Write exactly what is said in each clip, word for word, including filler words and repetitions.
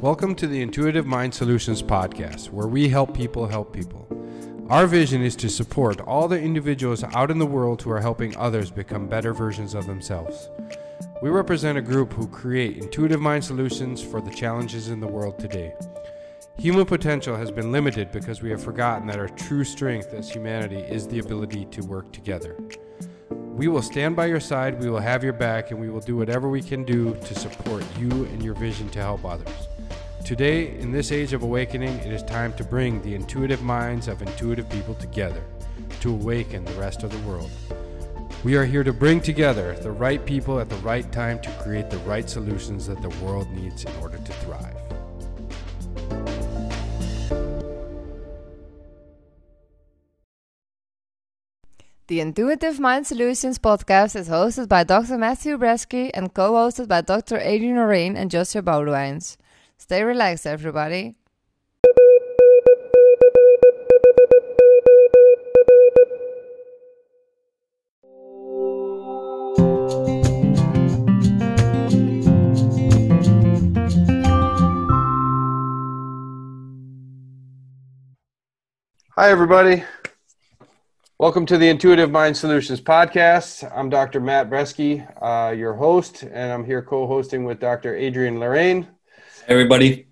Welcome to the Intuitive Mind Solutions podcast, where we help people help people. Our vision is to support all the individuals out in the world who are helping others become better versions of themselves. We represent a group who create intuitive mind solutions for the challenges in the world today. Human potential has been limited because we have forgotten that our true strength as humanity is the ability to work together. We will stand by your side, we will have your back, and we will do whatever we can do to support you and your vision to help others. Today, in this age of awakening, it is time to bring the intuitive minds of intuitive people together to awaken the rest of the world. We are here to bring together the right people at the right time to create the right solutions that the world needs in order to thrive. The Intuitive Mind Solutions podcast is hosted by Doctor Matthew Bresky and co-hosted by Doctor Adrian Oreen and Joshua Boulouins. Stay relaxed, everybody. Hi, everybody. Welcome to the Intuitive Mind Solutions podcast. I'm Doctor Matt Brezsny, uh, your host, and I'm here co-hosting with Doctor Adrian Lorraine. Everybody,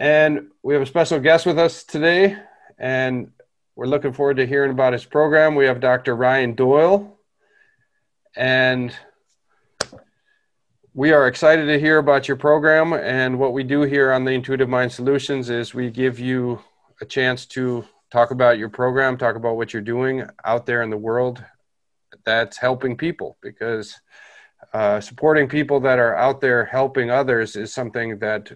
and we have a special guest with us today, and we're looking forward to hearing about his program. We have Doctor Ryan Doyle, and we are excited to hear about your program. And what we do here on the Intuitive Mind Solutions is we give you a chance to talk about your program, talk about what you're doing out there in the world that's helping people, because Uh, supporting people that are out there helping others is something that,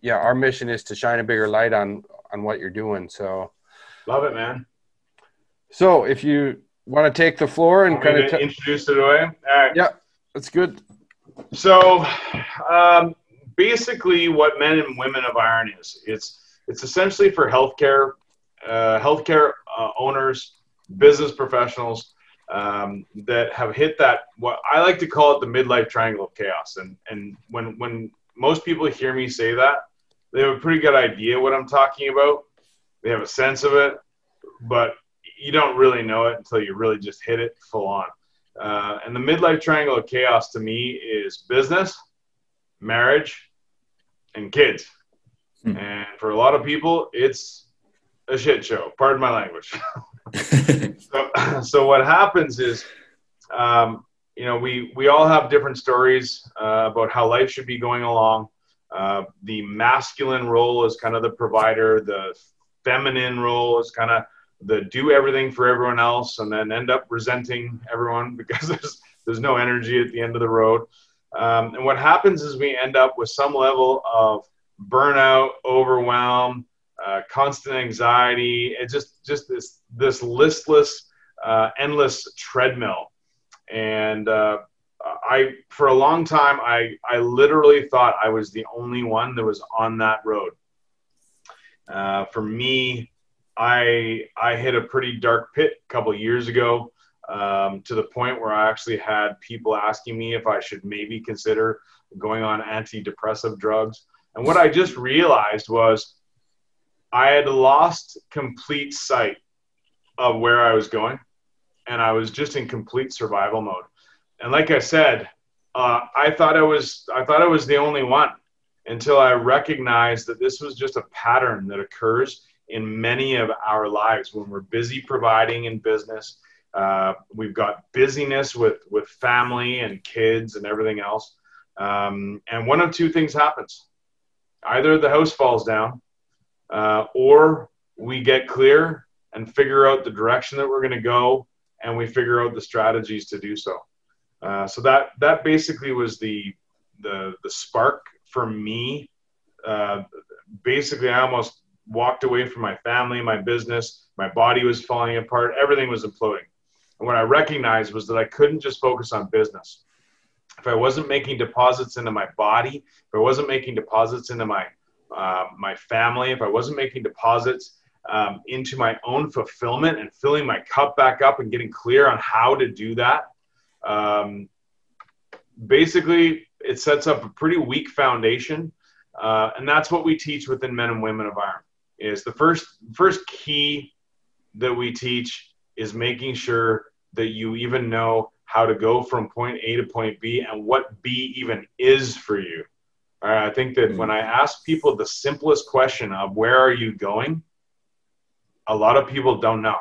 yeah, our mission is to shine a bigger light on, on what you're doing. So love it, man. So if you want to take the floor and kind of t- introduce it away. All right. Yeah, that's good. So um, basically what Men and Women of Iron is, it's, it's essentially for healthcare, uh, healthcare uh, owners, business professionals, Um, that have hit that, what I like to call it, the midlife triangle of chaos. And and when when most people hear me say that, they have a pretty good idea what I'm talking about. They have a sense of it, but you don't really know it until you really just hit it full on. Uh, and the midlife triangle of chaos to me is business, marriage, and kids. Mm. And for a lot of people, it's a shit show. Pardon my language. so, so what happens is, um, you know, we, we all have different stories uh, about how life should be going along. Uh, the masculine role is kind of the provider. The feminine role is kind of the do everything for everyone else, and then end up resenting everyone because there's there's no energy at the end of the road. Um, and what happens is we end up with some level of burnout, overwhelm, Uh, constant anxiety, and just just this this listless, uh, endless treadmill. And uh, I, for a long time, I I literally thought I was the only one that was on that road. Uh, for me, I I hit a pretty dark pit a couple of years ago, um, to the point where I actually had people asking me if I should maybe consider going on antidepressive drugs. And what I just realized was, I had lost complete sight of where I was going, and I was just in complete survival mode. And like I said, uh, I thought I was, I thought I was the only one, until I recognized that this was just a pattern that occurs in many of our lives when we're busy providing in business. Uh, we've got busyness with, with family and kids and everything else. Um, and one of two things happens. Either the house falls down, Uh, or we get clear and figure out the direction that we're going to go, and we figure out the strategies to do so. Uh, so that that basically was the the the spark for me. Uh, basically, I almost walked away from my family, my business, my body was falling apart, everything was imploding. And what I recognized was that I couldn't just focus on business. If I wasn't making deposits into my body, if I wasn't making deposits into my Uh, my family, if I wasn't making deposits um, into my own fulfillment and filling my cup back up and getting clear on how to do that, Um, basically, it sets up a pretty weak foundation, uh, and that's what we teach within Men and Women of Iron. Is the first first key that we teach is making sure that you even know how to go from point A to point B and what B even is for you. All right, I think that when I ask people the simplest question of where are you going, a lot of people don't know.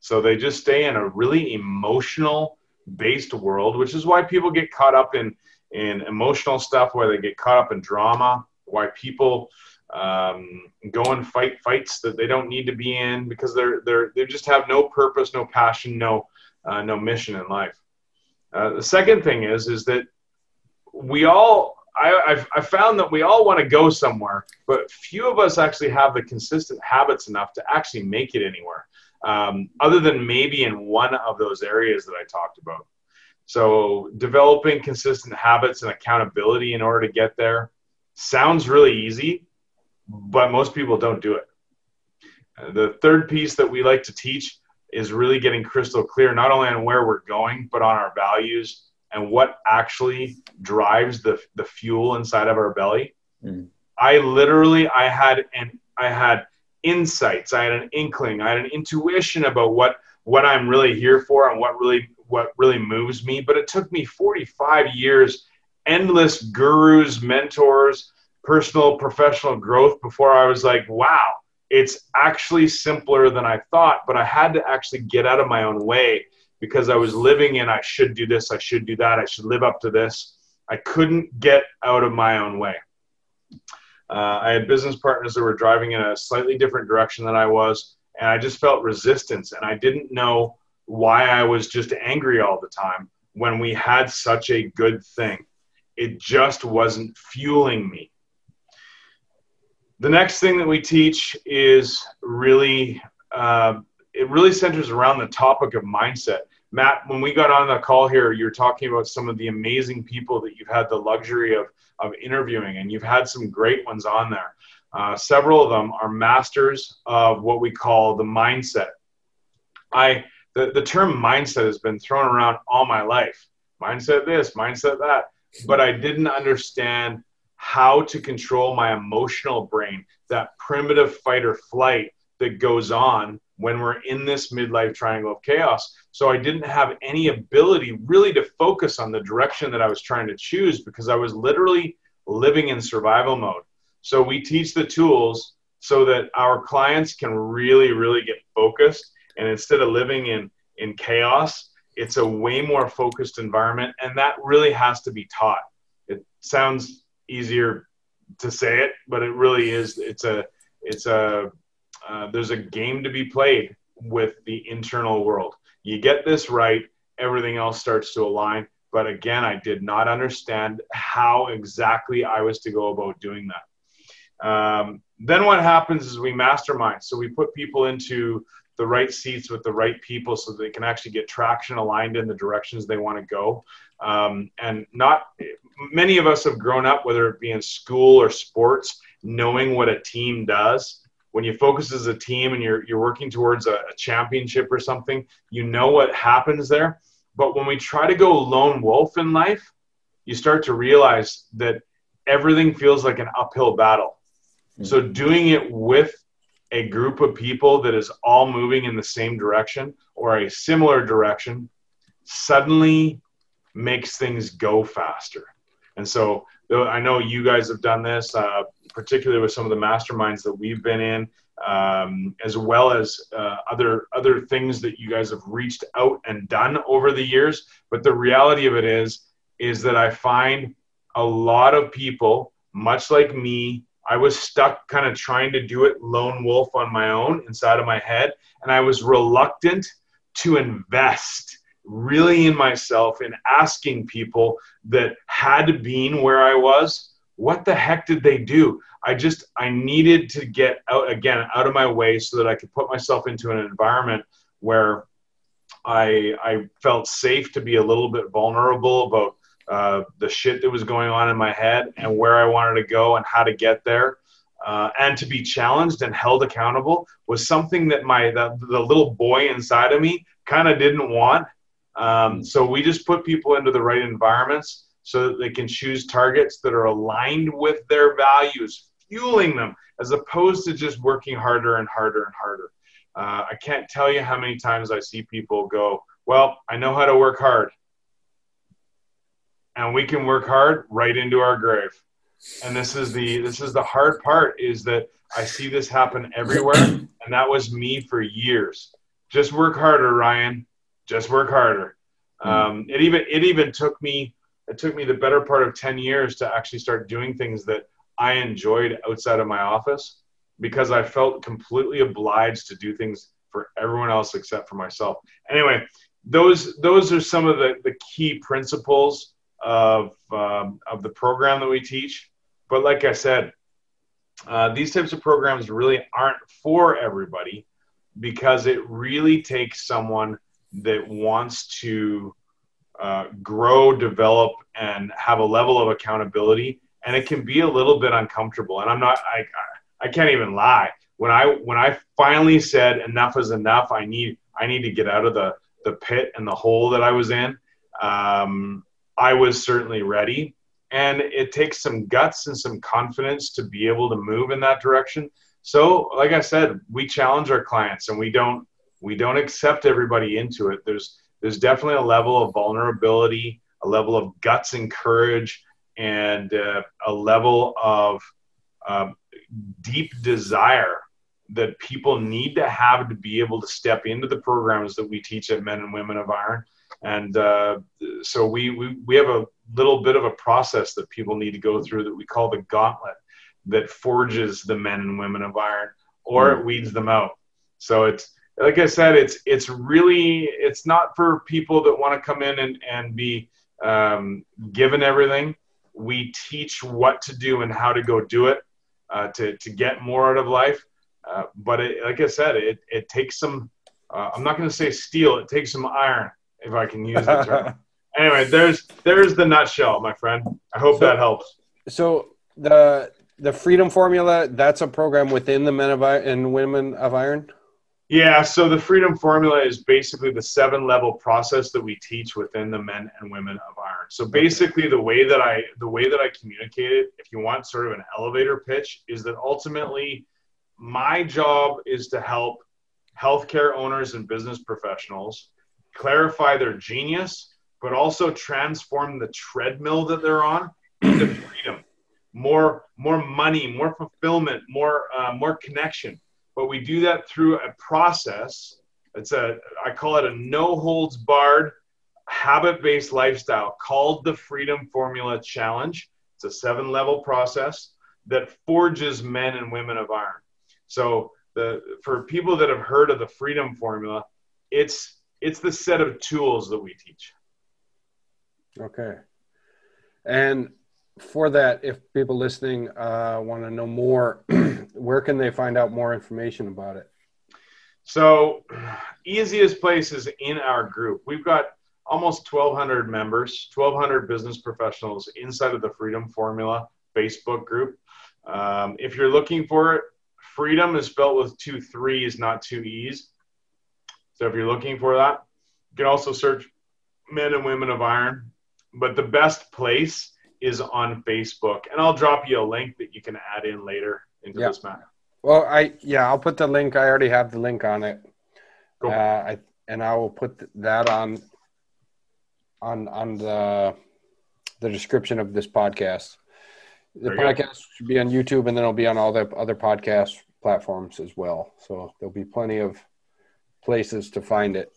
So they just stay in a really emotional based world, which is why people get caught up in, in emotional stuff, where they get caught up in drama, why people um, go and fight fights that they don't need to be in, because they're, they're, they just have no purpose, no passion, no, uh, no mission in life. Uh, the second thing is, is that we all, I, I've, I've found that we all want to go somewhere, but few of us actually have the consistent habits enough to actually make it anywhere, um, other than maybe in one of those areas that I talked about. So developing consistent habits and accountability in order to get there sounds really easy, but most people don't do it. Uh, the third piece that we like to teach is really getting crystal clear, not only on where we're going, but on our values and what actually drives the, the fuel inside of our belly. Mm. I literally, I had, an, I had insights, I had an inkling, I had an intuition about what, what I'm really here for and what really, what really moves me. But it took me forty-five years, endless gurus, mentors, personal, professional growth before I was like, wow, it's actually simpler than I thought. But I had to actually get out of my own way, because I was living in, I should do this, I should do that, I should live up to this. I couldn't get out of my own way. Uh, I had business partners that were driving in a slightly different direction than I was, and I just felt resistance, and I didn't know why I was just angry all the time when we had such a good thing. It just wasn't fueling me. The next thing that we teach is really, uh, it really centers around the topic of mindset. Matt, when we got on the call here, you're talking about some of the amazing people that you've had the luxury of, of interviewing, and you've had some great ones on there. Uh, several of them are masters of what we call the mindset. I, the, the term mindset has been thrown around all my life. Mindset this, mindset that. But I didn't understand how to control my emotional brain, that primitive fight or flight that goes on when we're in this midlife triangle of chaos. So I didn't have any ability really to focus on the direction that I was trying to choose, because I was literally living in survival mode. So we teach the tools so that our clients can really, really get focused. And instead of living in, in chaos, it's a way more focused environment. And that really has to be taught. It sounds easier to say it, but it really is. It's a, it's a, Uh, there's a game to be played with the internal world. You get this right, everything else starts to align. But again, I did not understand how exactly I was to go about doing that. Um, then what happens is we mastermind. So we put people into the right seats with the right people so they can actually get traction, aligned in the directions they want to go. Um, and not many of us have grown up, whether it be in school or sports, knowing what a team does. When you focus as a team and you're, you're working towards a, a championship or something, you know what happens there. But when we try to go lone wolf in life, you start to realize that everything feels like an uphill battle. Mm-hmm. So doing it with a group of people that is all moving in the same direction or a similar direction suddenly makes things go faster. And so I know you guys have done this, uh, particularly with some of the masterminds that we've been in, um, as well as uh, other other things that you guys have reached out and done over the years. But the reality of it is, is that I find a lot of people, much like me, I was stuck kind of trying to do it lone wolf on my own inside of my head. And I was reluctant to invest really in myself and asking people that had been where I was, what the heck did they do? I just, I needed to get out again, out of my way so that I could put myself into an environment where I, I felt safe to be a little bit vulnerable about uh, the shit that was going on in my head and where I wanted to go and how to get there. Uh, and to be challenged and held accountable was something that my, the, the little boy inside of me kind of didn't want. Um, so we just put people into the right environments so that they can choose targets that are aligned with their values, fueling them, as opposed to just working harder and harder and harder. Uh, I can't tell you how many times I see people go, well, I know how to work hard. And we can work hard right into our grave. And this is the, this is the hard part, is that I see this happen everywhere. And that was me for years. Just work harder, Ryan. Just work harder. Um, it even, it even took me, it took me the better part of ten years to actually start doing things that I enjoyed outside of my office, because I felt completely obliged to do things for everyone else except for myself. Anyway, those, those are some of the, the key principles of, um, of the program that we teach. But like I said, uh, these types of programs really aren't for everybody, because it really takes someone that wants to uh, grow, develop, and have a level of accountability. And it can be a little bit uncomfortable. And I'm not, I, I can't even lie. When I, when I finally said enough is enough, I need, I need to get out of the, the pit and the hole that I was in. Um, I was certainly ready, and it takes some guts and some confidence to be able to move in that direction. So like I said, we challenge our clients, and we don't, we don't accept everybody into it. There's, there's definitely a level of vulnerability, a level of guts and courage, and uh, a level of uh, deep desire that people need to have to be able to step into the programs that we teach at Men and Women of Iron. And uh, so we, we, we have a little bit of a process that people need to go through that we call the gauntlet, that forges the men and women of iron, or mm. it weeds them out. So it's, like I said, it's, it's really, it's not for people that want to come in and, and be um, given everything. We teach what to do and how to go do it uh, to, to get more out of life. Uh, but it, like I said, it, it takes some, uh, I'm not going to say steel, it takes some iron, if I can use that term. Anyway, there's, there's the nutshell, my friend. I hope so, that helps. So the, the Freedom Formula, that's a program within the Men of Iron and Women of Iron? Yeah, so the Freedom Formula is basically the seven-level process that we teach within the Men and Women of Iron. So basically, the way that I the way that I communicate it, if you want sort of an elevator pitch, is that ultimately my job is to help healthcare owners and business professionals clarify their genius, but also transform the treadmill that they're on into freedom, more more money, more fulfillment, more uh, more connection. But we do that through a process. It's a, I call it a no holds barred habit-based lifestyle called the Freedom Formula Challenge. It's a seven level process that forges men and women of iron. So the, for people that have heard of the Freedom Formula, it's, it's the set of tools that we teach. Okay. And for that, if people listening uh, want to know more, where can they find out more information about it? So easiest place is in our group. We've got almost twelve hundred members, twelve hundred business professionals inside of the Freedom Formula Facebook group. Um, if you're looking for it, freedom is spelled with two threes, not two E's. So if you're looking for that, you can also search Men and Women of Iron. But the best place is on Facebook, and I'll drop you a link that you can add in later into yeah. this matter. Well, I, yeah, I'll put the link. I already have the link on it. Cool. Uh, I, and I will put that on, on, on the, the description of this podcast. The podcast should be on YouTube, and then it'll be on all the other podcast platforms as well. So there'll be plenty of places to find it.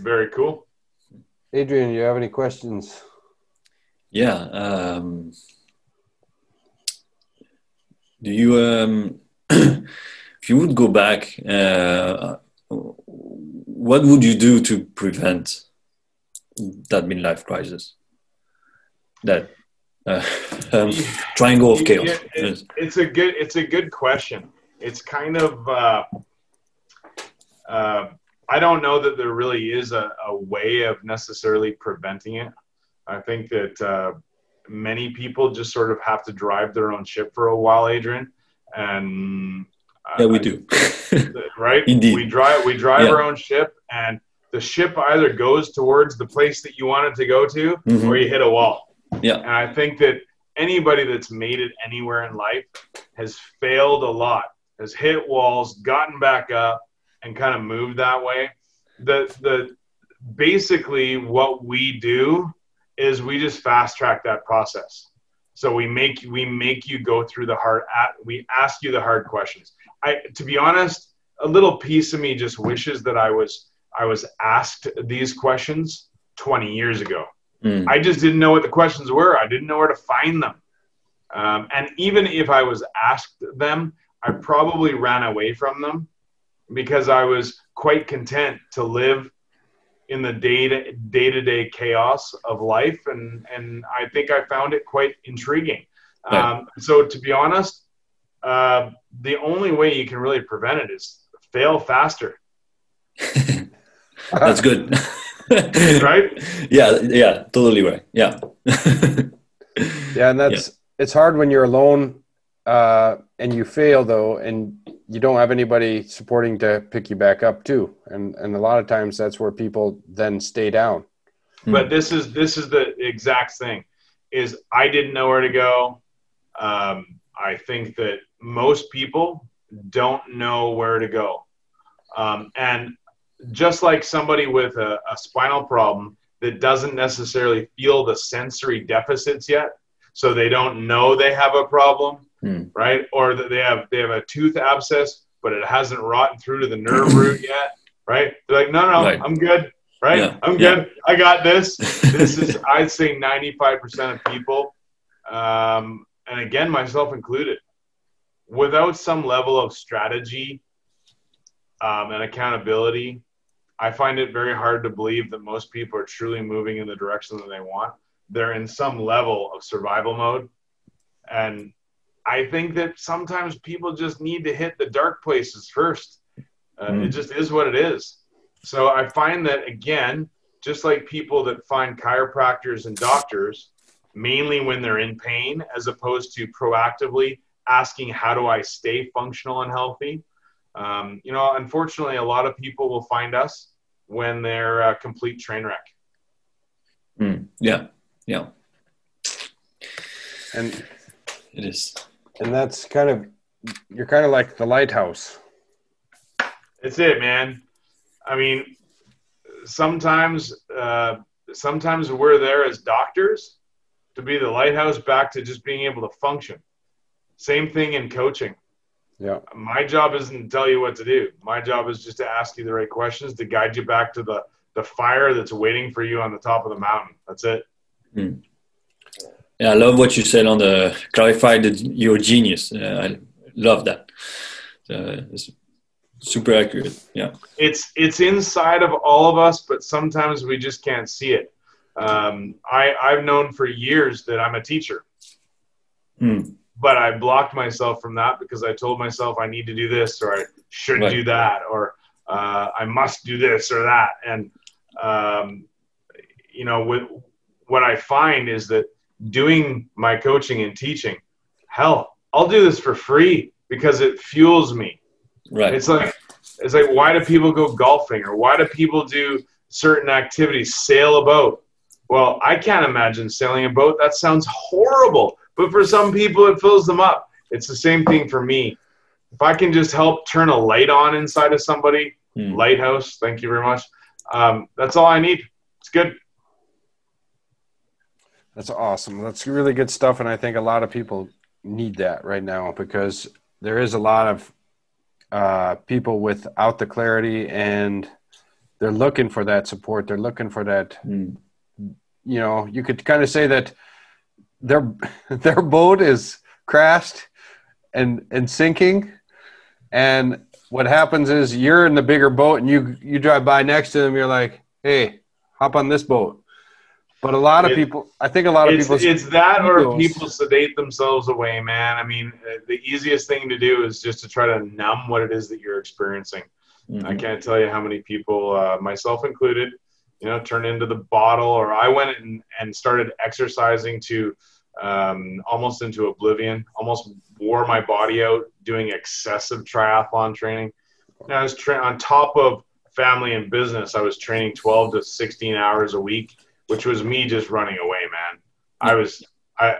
Very cool. Adrian, do you have any questions? Yeah. Um, do you, um, if you would go back, uh, what would you do to prevent that midlife crisis? That uh, um, triangle of chaos. It, it, it's a good. It's a good question. It's kind of. Uh, uh, I don't know that there really is a, a way of necessarily preventing it. I think that uh, many people just sort of have to drive their own ship for a while, Adrian. And uh, yeah, we do, right? Indeed. We drive, we drive yeah. our own ship, and the ship either goes towards the place that you want it to go to, mm-hmm. or you hit a wall. Yeah. And I think that anybody that's made it anywhere in life has failed a lot, has hit walls, gotten back up, and kind of moved that way. The, the, basically what we do is we just fast track that process. So we make, we make you go through the hard, we ask you the hard questions. I, to be honest, a little piece of me just wishes that I was, I was asked these questions twenty years ago. Mm. I just didn't know what the questions were. I didn't know where to find them. Um, and even if I was asked them, I probably ran away from them because I was quite content to live in the day-to-day day to day chaos of life. And, and I think I found it quite intriguing. Yeah. Um, so to be honest, uh, the only way you can really prevent it is fail faster. That's good. Right? Yeah, yeah, totally right. Yeah. Yeah, and that's, yeah. It's hard when you're alone uh, and you fail though, and you don't have anybody supporting to pick you back up too. And, and a lot of times that's where people then stay down. But this is, this is the exact thing is I didn't know where to go. Um, I think that most people don't know where to go. Um, and just like somebody with a, a spinal problem that doesn't necessarily feel the sensory deficits yet, so they don't know they have a problem, mm. right? Or that they have they have a tooth abscess, but it hasn't rotten through to the nerve root yet, right? They're like, no, no, right. I'm good, right? Yeah. I'm good. Yeah. I got this. This is, I'd say, ninety-five percent of people, um, and again, myself included, without some level of strategy um, and accountability, I find it very hard to believe that most people are truly moving in the direction that they want. They're in some level of survival mode. And I think that sometimes people just need to hit the dark places first. Uh, mm. It just is what it is. So I find that, again, just like people that find chiropractors and doctors, mainly when they're in pain, as opposed to proactively asking, how do I stay functional and healthy? Um, you know, unfortunately, a lot of people will find us when they're a complete train wreck. Mm. Yeah. Yeah. And it is. And that's kind of, you're kind of like the lighthouse. It's it, man. I mean, sometimes, uh, sometimes we're there as doctors to be the lighthouse back to just being able to function. Same thing in coaching. Yeah. My job isn't to tell you what to do. My job is just to ask you the right questions to guide you back to the, the fire that's waiting for you on the top of the mountain. That's it. Mm. Yeah, I love what you said on the clarify that you're a genius. Uh, I love that. Uh, it's super accurate. Yeah, it's it's inside of all of us, but sometimes we just can't see it. Um, I I've known for years that I'm a teacher, mm. but I blocked myself from that because I told myself I need to do this or I should right. do that or uh, I must do this or that, and um, you know with. What I find is that doing my coaching and teaching, hell, I'll do this for free because it fuels me. Right. It's like, it's like, why do people go golfing or why do people do certain activities, sail a boat? Well, I can't imagine sailing a boat. That sounds horrible, but for some people it fills them up. It's the same thing for me. If I can just help turn a light on inside of somebody, mm. lighthouse, thank you very much. Um, that's all I need. It's good. That's awesome. That's really good stuff. And I think a lot of people need that right now because there is a lot of uh, people without the clarity and they're looking for that support. They're looking for that, mm. you know, you could kind of say that their, their boat is crashed and, and sinking. And what happens is you're in the bigger boat and you, you drive by next to them. You're like, hey, hop on this boat. But a lot of it, people, I think a lot of it's, people. It's that or people sedate themselves away, man. I mean, the easiest thing to do is just to try to numb what it is that you're experiencing. Mm-hmm. I can't tell you how many people, uh, myself included, you know, turn into the bottle or I went and, and started exercising to um, almost into oblivion, almost wore my body out doing excessive triathlon training. And I was tra- on top of family and business, I was training twelve to sixteen hours a week, which was me just running away, man. I was, I,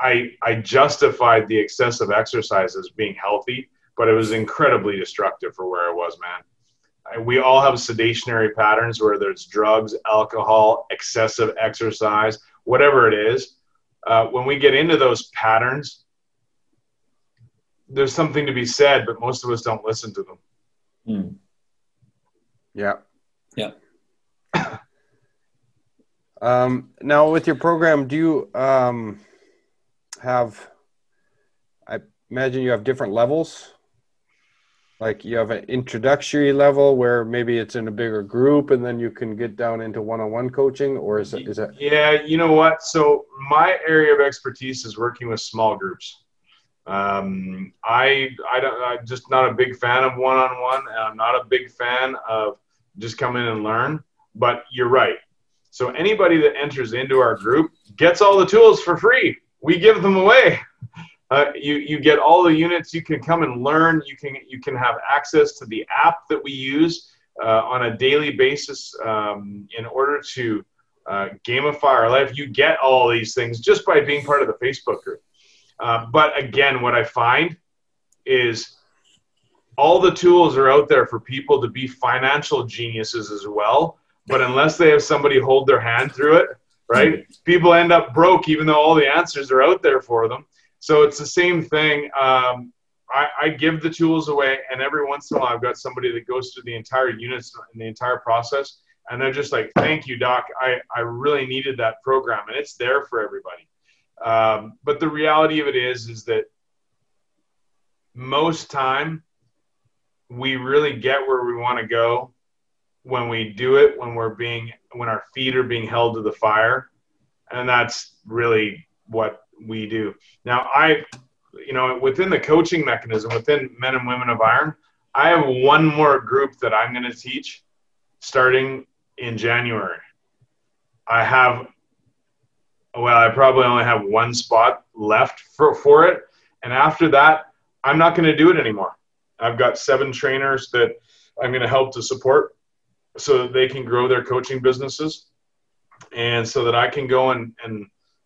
I, I justified the excessive exercise as being healthy, but it was incredibly destructive for where I was, man. We all have sedationary patterns, whether it's drugs, alcohol, excessive exercise, whatever it is. Uh, when we get into those patterns, there's something to be said, but most of us don't listen to them. Mm. Yeah. Yeah. Um, now with your program, do you um, have, I imagine you have different levels, like you have an introductory level where maybe it's in a bigger group and then you can get down into one-on-one coaching, or is it, is that? Yeah, you know what? So my area of expertise is working with small groups. Um, I, I don't, I'm just not a big fan of one-on-one, and I'm not a big fan of just come in and learn, but you're right. So anybody that enters into our group gets all the tools for free. We give them away. Uh, you, you get all the units. You can come and learn. You can, you can have access to the app that we use uh, on a daily basis um, in order to uh, gamify our life. You get all these things just by being part of the Facebook group. Uh, but again, what I find is all the tools are out there for people to be financial geniuses as well. But unless they have somebody hold their hand through it, right, people end up broke even though all the answers are out there for them. So it's the same thing. Um, I, I give the tools away, and every once in a while I've got somebody that goes through the entire units and the entire process, and they're just like, thank you, Doc. I, I really needed that program, and it's there for everybody. Um, but the reality of it is, is that most time we really get where we want to go when we do it, when we're being, when our feet are being held to the fire. And that's really what we do. Now I, you know, within the coaching mechanism, within Men and Women of Iron, I have one more group that I'm going to teach starting in January. I have, well, I probably only have one spot left for, for it. And after that, I'm not going to do it anymore. I've got seven trainers that I'm going to help to support, so that they can grow their coaching businesses, and so that I can go and, and,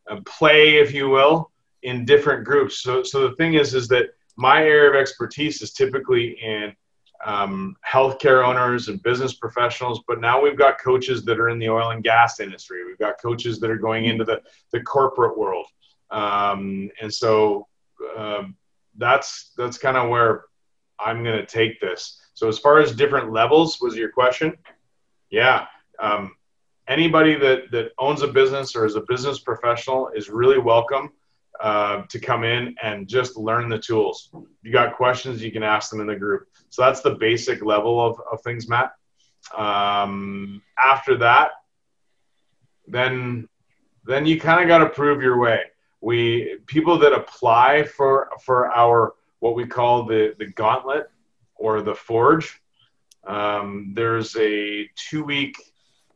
and play, if you will, in different groups. So, so the thing is, is that my area of expertise is typically in um, healthcare owners and business professionals, but now we've got coaches that are in the oil and gas industry. We've got coaches that are going into the, the corporate world. Um, and so um, that's, that's kind of where I'm going to take this. So as far as different levels was your question. Yeah. Um, anybody that, that owns a business or is a business professional is really welcome uh, to come in and just learn the tools. If you got questions, you can ask them in the group. So that's the basic level of, of things, Matt. Um, after that, then, then you kind of got to prove your way. We, people that apply for, for our, what we call the, the gauntlet or the forge, um, there's a two week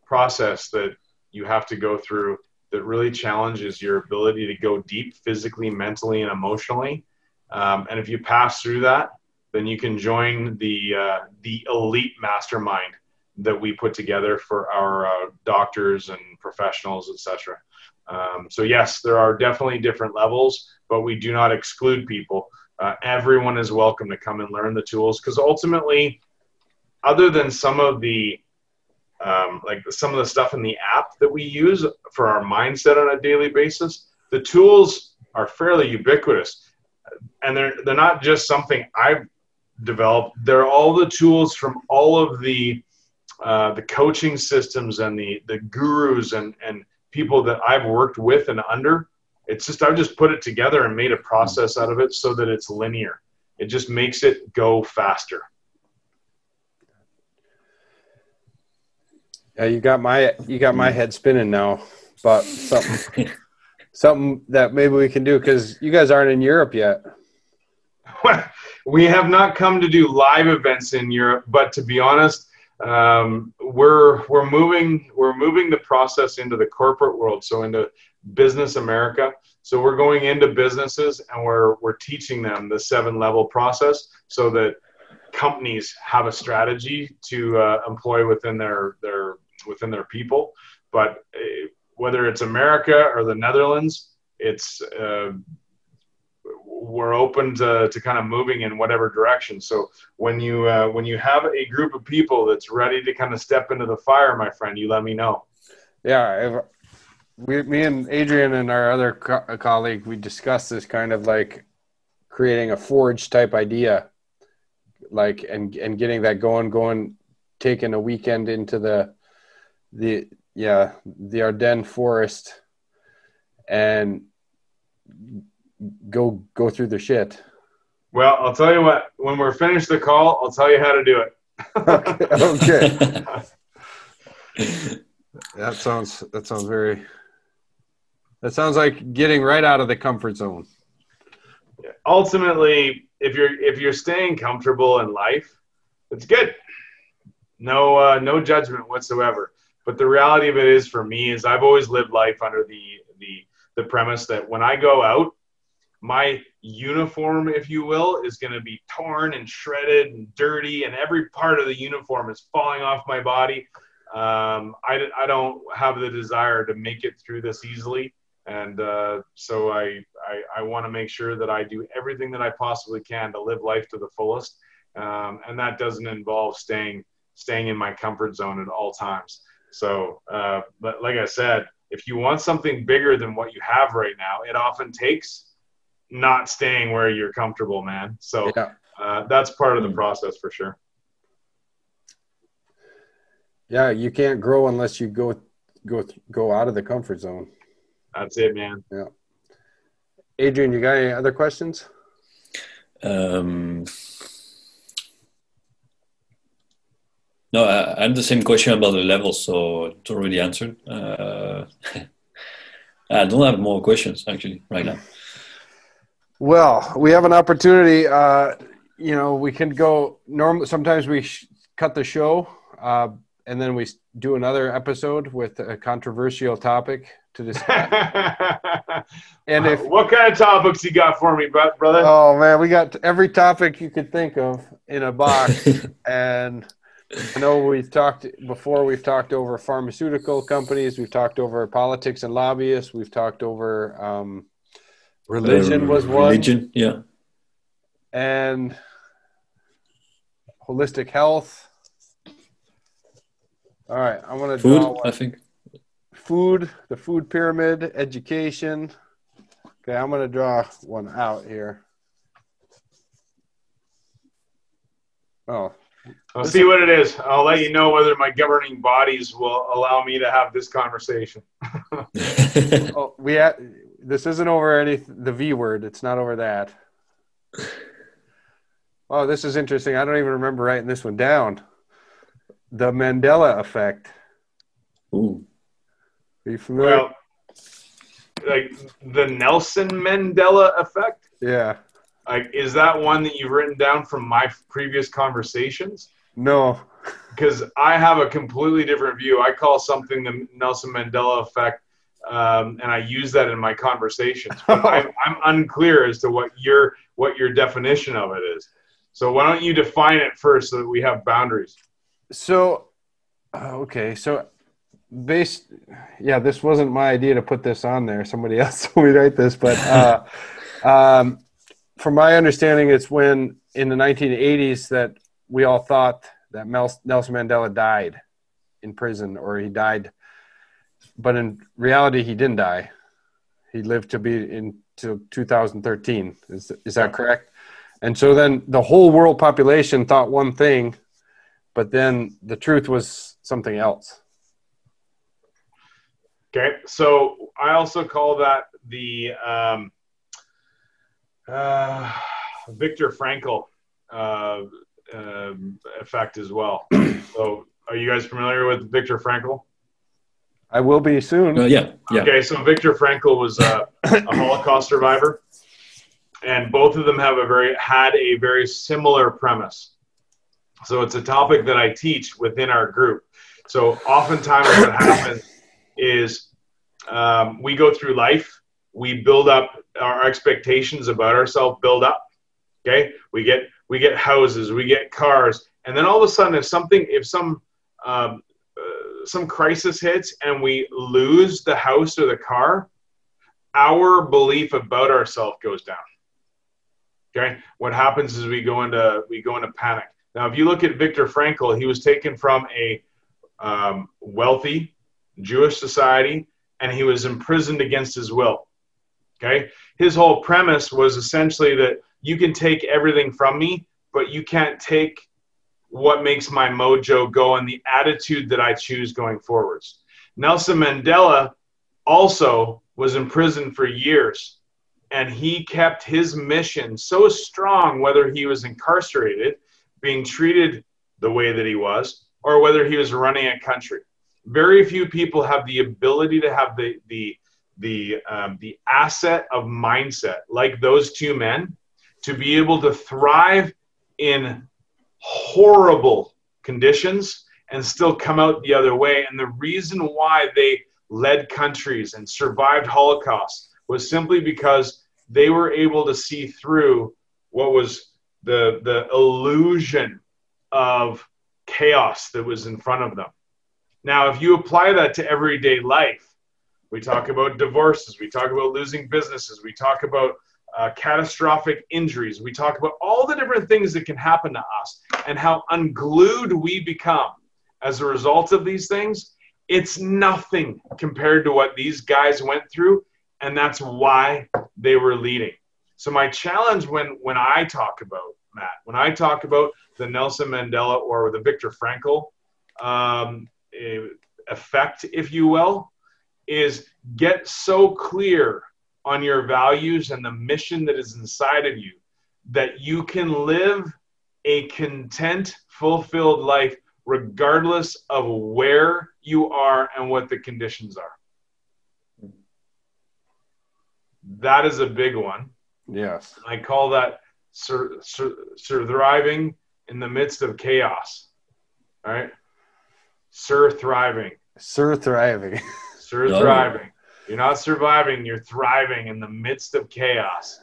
process that you have to go through that really challenges your ability to go deep physically, mentally, and emotionally. Um, and if you pass through that, then you can join the, uh, the elite mastermind that we put together for our uh, doctors and professionals, et cetera. Um, so yes, there are definitely different levels, but we do not exclude people. Uh, everyone is welcome to come and learn the tools, because ultimately, other than some of the um, like some of the stuff in the app that we use for our mindset on a daily basis, the tools are fairly ubiquitous, and they're they're not just something I've developed. They're all the tools from all of the uh, the coaching systems and the the gurus and and people that I've worked with and under. It's just, I've just put it together and made a process out of it so that it's linear. It just makes it go faster. Yeah, you got my, you got my head spinning now about something, something that maybe we can do, because you guys aren't in Europe yet. We have not come to do live events in Europe, but to be honest, um, we're, we're moving, we're moving the process into the corporate world. So into Business America. So we're going into businesses and we're, we're teaching them the seven level process so that companies have a strategy to uh, employ within their their within their people, but uh, whether it's America or the Netherlands, it's uh, we're open to, to kind of moving in whatever direction. So when you uh, when you have a group of people that's ready to kind of step into the fire, my friend, you let me know. Yeah, we, me and Adrian and our other co- colleague, we discussed this kind of like creating a forge type idea, like and and getting that going, going, taking a weekend into the the yeah the Ardennes forest and go go through the shit. Well, I'll tell you what. When we're finished the call, I'll tell you how to do it. Okay. Okay. That sounds. That sounds very. That sounds like getting right out of the comfort zone. Ultimately, if you're if you're staying comfortable in life, it's good. No, uh, no judgment whatsoever. But the reality of it is, for me, is I've always lived life under the the the premise that when I go out, my uniform, if you will, is going to be torn and shredded and dirty, and every part of the uniform is falling off my body. Um, I, I don't have the desire to make it through this easily. And uh, so I, I, I want to make sure that I do everything that I possibly can to live life to the fullest. Um, and that doesn't involve staying, staying in my comfort zone at all times. So, uh, but like I said, if you want something bigger than what you have right now, it often takes not staying where you're comfortable, man. So yeah. uh, that's part of the process for sure. Yeah, you can't grow unless you go go go out of the comfort zone. That's it, man. Yeah. Adrian, you got any other questions? Um, no, I, I have the same question about the level, so it's already answered. Uh, I don't have more questions, actually, right now. Well, we have an opportunity. Uh, you know, we can go normal. Sometimes we sh- cut the show. Uh, And then we do another episode with a controversial topic to discuss. And if what kind of topics you got for me, brother? Oh man, we got every topic you could think of in a box. And I know we've talked before. We've talked over pharmaceutical companies. We've talked over politics and lobbyists. We've talked over um, religion um, was one. Religion, yeah. And holistic health. All right, I want to food, draw one. I think. Food, the food pyramid, education. Okay, I'm going to draw one out here. Oh. I'll see what it is. I'll let you know whether my governing bodies will allow me to have this conversation. oh, we ha- This isn't over any the V word. It's not over that. Oh, this is interesting. I don't even remember writing this one down. The Mandela effect. Ooh. Are you familiar? Well, like the Nelson Mandela effect? Yeah. Like, is that one that you've written down from my previous conversations? No. Because I have a completely different view. I call something the Nelson Mandela effect, um, and I use that in my conversations. But I'm, I'm unclear as to what your what your definition of it is. So why don't you define it first so that we have boundaries? So, okay. So based, yeah, this wasn't my idea to put this on there. Somebody else told me to write this, but uh, um, from my understanding, it's when in the nineteen eighties that we all thought that Mel- Nelson Mandela died in prison, or he died, but in reality, he didn't die. He lived to be in to two thousand thirteen. Is, is that correct? And so then the whole world population thought one thing, but then the truth was something else. Okay. So I also call that the um, uh, Viktor Frankl uh, uh, effect as well. So are you guys familiar with Viktor Frankl? I will be soon. Uh, yeah, yeah. Okay. So Viktor Frankl was a, a Holocaust survivor, and both of them have a very, had a very similar premise. So it's a topic that I teach within our group. So oftentimes what happens is um, we go through life, we build up our expectations about ourselves, build up, okay? We get we get houses, we get cars, and then all of a sudden, if something, if some um, uh, some crisis hits and we lose the house or the car, our belief about ourselves goes down. Okay, what happens is we go into we go into panic. Now, if you look at Viktor Frankl, he was taken from a um, wealthy Jewish society, and he was imprisoned against his will. Okay, his whole premise was essentially that you can take everything from me, but you can't take what makes my mojo go and the attitude that I choose going forwards. Nelson Mandela also was in prison for years, and he kept his mission so strong, whether he was incarcerated, being treated the way that he was, or whether he was running a country. Very few people have the ability to have the, the, the, um, the asset of mindset, like those two men, to be able to thrive in horrible conditions and still come out the other way. And the reason why they led countries and survived Holocaust was simply because they were able to see through what was the, the illusion of chaos that was in front of them. Now, if you apply that to everyday life, we talk about divorces, we talk about losing businesses, we talk about uh, catastrophic injuries, we talk about all the different things that can happen to us and how unglued we become as a result of these things. It's nothing compared to what these guys went through, and that's why they were leading. So my challenge when, when I talk about, Matt, when I talk about the Nelson Mandela or the Viktor Frankl um, effect, if you will, is get so clear on your values and the mission that is inside of you that you can live a content, fulfilled life regardless of where you are and what the conditions are. That is a big one. Yes. I call that sur sur surthriving in the midst of chaos. All right. Surthriving. Surthriving. Surthriving. You're not surviving. You're thriving in the midst of chaos.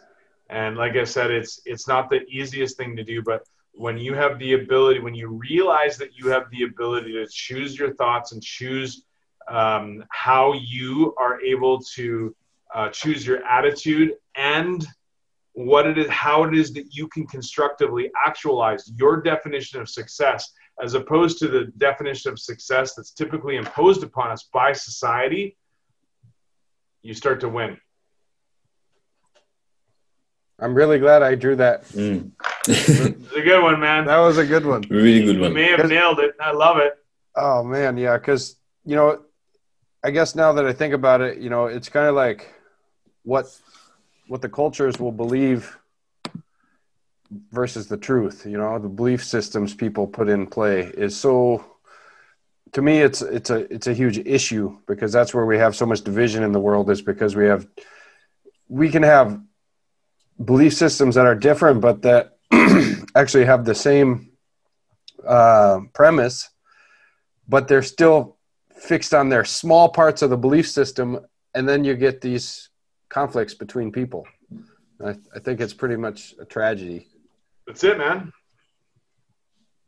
And like I said, it's, it's not the easiest thing to do, but when you have the ability, when you realize that you have the ability to choose your thoughts and choose um, how you are able to uh, choose your attitude and what it is, how it is that you can constructively actualize your definition of success, as opposed to the definition of success that's typically imposed upon us by society, you start to win. I'm really glad I drew that. Mm. It's a good one, man. That was a good one. Really good one. You may have nailed it. I love it. Oh, man, yeah, because, you know, I guess now that I think about it, you know, it's kind of like what what the cultures will believe versus the truth. You know, the belief systems people put in play is so, to me, it's it's a it's a huge issue, because that's where we have so much division in the world, is because we have we can have belief systems that are different, but that actually have the same uh, premise, but they're still fixed on their small parts of the belief system, and then you get these conflicts between people. I, th I think it's pretty much a tragedy. That's it, man.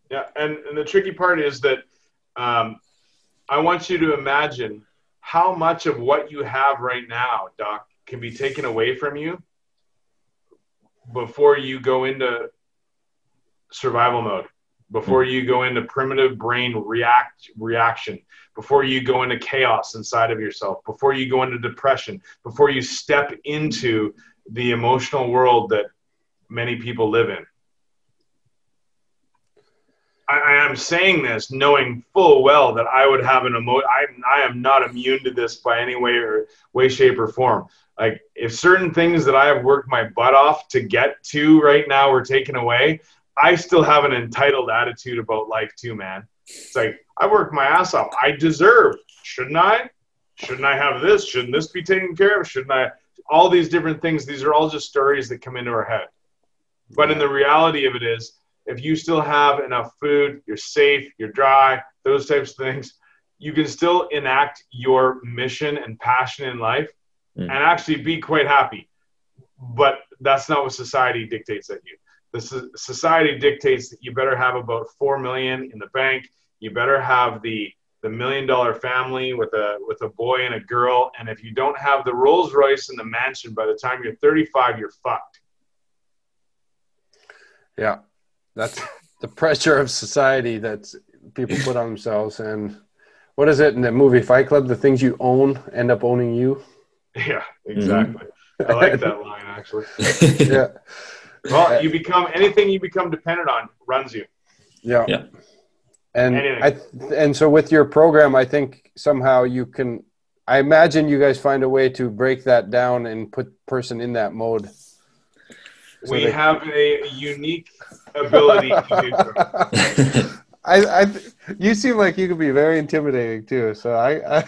Yeah, and, and the tricky part is that um, I want you to imagine how much of what you have right now, Doc, can be taken away from you before you go into survival mode, before you go into primitive brain react reaction, before you go into chaos inside of yourself, before you go into depression, before you step into the emotional world that many people live in. I, I am saying this knowing full well that I would have an emo- I, I am not immune to this by any way or way, shape, or form. Like, if certain things that I have worked my butt off to get to right now were taken away, I still have an entitled attitude about life too, man. It's like, I worked my ass off. I deserve, shouldn't I? Shouldn't I have this? Shouldn't this be taken care of? Shouldn't I? All these different things, these are all just stories that come into our head. But in the reality of it is, if you still have enough food, you're safe, you're dry, those types of things, you can still enact your mission and passion in life mm. and actually be quite happy. But that's not what society dictates at you. The society dictates that you better have about four million dollars in the bank. You better have the, the million dollar family with a, with a boy and a girl. And if you don't have the Rolls Royce and the mansion, by the time you're thirty-five, you're fucked. Yeah. That's the pressure of society that people put on themselves. And what is it in the movie Fight Club? The things you own end up owning you. Yeah, exactly. Mm-hmm. I like that line actually. Yeah. Well, you become anything you become dependent on runs you. Yeah. Yeah. And I, and so with your program, I think somehow you can, I imagine you guys find a way to break that down and put person in that mode. So we have a unique ability to do that. I, I, you seem like you could be very intimidating too. So I, I,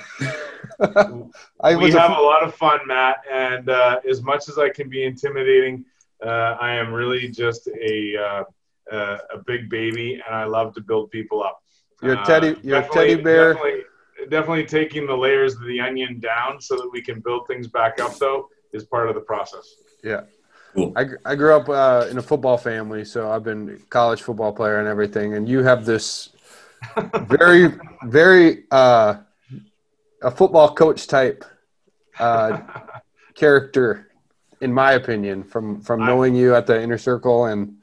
I we was have a, a lot of fun, Matt. And uh, as much as I can be intimidating, Uh, I am really just a, uh, uh, a big baby, and I love to build people up. You're a teddy, uh, you're a teddy bear. Definitely, definitely taking the layers of the onion down so that we can build things back up, though, is part of the process. Yeah. Cool. I, I grew up uh, in a football family, so I've been a college football player and everything, and you have this very, very uh, a football coach type uh, character. In my opinion, from, from knowing you at the inner circle, and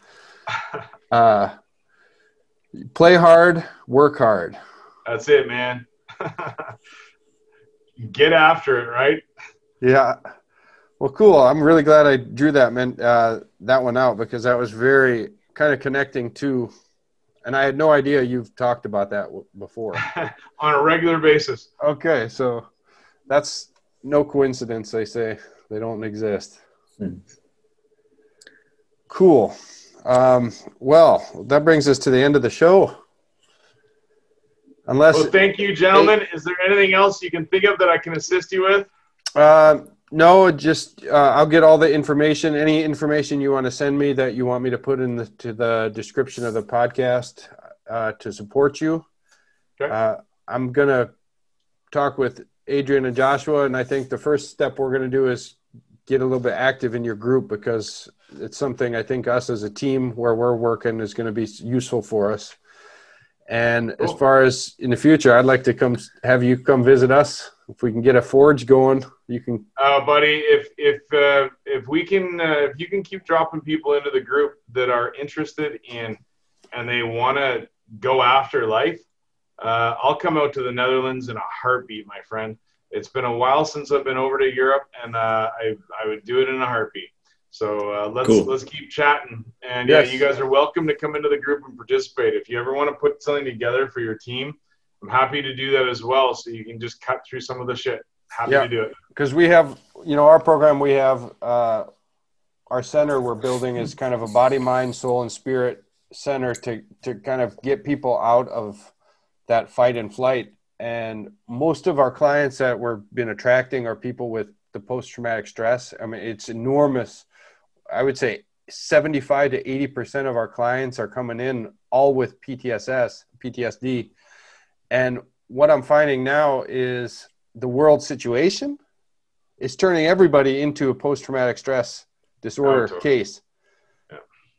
uh, play hard, work hard. That's it, man. Get after it, right? Yeah. Well, cool. I'm really glad I drew that, man, uh, that one out, because that was very kind of connecting to, and I had no idea you've talked about that w before. On a regular basis. Okay. So that's no coincidence, they say. They don't exist. Hmm. Cool. Um, well, that brings us to the end of the show. Unless, well, thank you, gentlemen. Hey, is there anything else you can think of that I can assist you with? Uh, no, just uh, I'll get all the information, any information you want to send me that you want me to put in the, to the description of the podcast uh, to support you. Okay. Uh, I'm going to talk with Adrian and Joshua, and I think the first step we're going to do is get a little bit active in your group, because it's something I think us as a team where we're working is going to be useful for us. And cool. As far as in the future, I'd like to come have you come visit us. If we can get a forge going, you can. Uh, buddy, if if uh, if we can, uh, if you can keep dropping people into the group that are interested in and they want to go after life, uh, I'll come out to the Netherlands in a heartbeat, my friend. It's been a while since I've been over to Europe, and uh, I, I would do it in a heartbeat. So uh, let's, cool. let's keep chatting. And yes. Yeah, you guys are welcome to come into the group and participate. If you ever want to put something together for your team, I'm happy to do that as well. So you can just cut through some of the shit. Happy yeah, to do it. Because we have, you know, our program, we have uh, our center we're building is kind of a body, mind, soul, and spirit center to, to kind of get people out of that fight and flight. And most of our clients that we've been attracting are people with the post-traumatic stress. I mean, it's enormous. I would say seventy-five to eighty percent of our clients are coming in all with P T S S, P T S D. And what I'm finding now is the world situation is turning everybody into a post-traumatic stress disorder oh, totally. case. Yeah.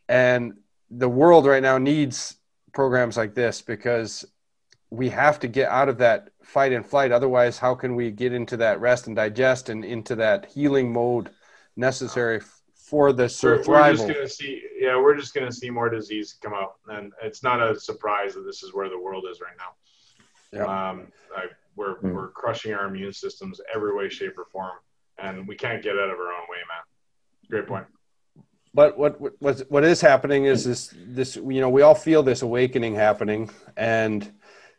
And the world right now needs programs like this, because we have to get out of that fight and flight. Otherwise, how can we get into that rest and digest and into that healing mode necessary for the survival? We're just gonna see, yeah, we're just going to see more disease come up. And it's not a surprise that this is where the world is right now. Yeah. Um, I, we're, mm. we're crushing our immune systems every way, shape, or form. And we can't get out of our own way, man. Great point. But what, what, what is happening is this, this, you know, we all feel this awakening happening, and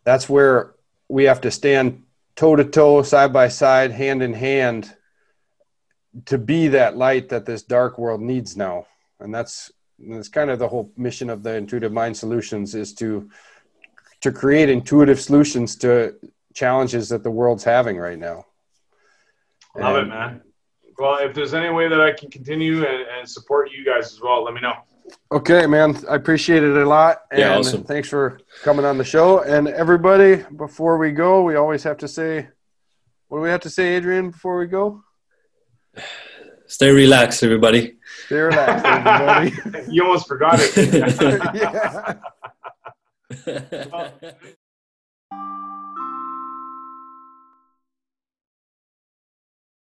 that's where we have to stand toe-to-toe, side-by-side, hand-in-hand to be that light that this dark world needs now. And that's, that's kind of the whole mission of the Intuitive Mind Solutions, is to, to create intuitive solutions to challenges that the world's having right now. Love and, it, man. Well, if there's any way that I can continue and, and support you guys as well, let me know. Okay, man. I appreciate it a lot. And yeah, awesome. Thanks for coming on the show. And everybody, before we go, we always have to say, what do we have to say, Adrian, before we go? Stay relaxed, everybody. Stay relaxed, everybody. You almost forgot it. Yeah. Well,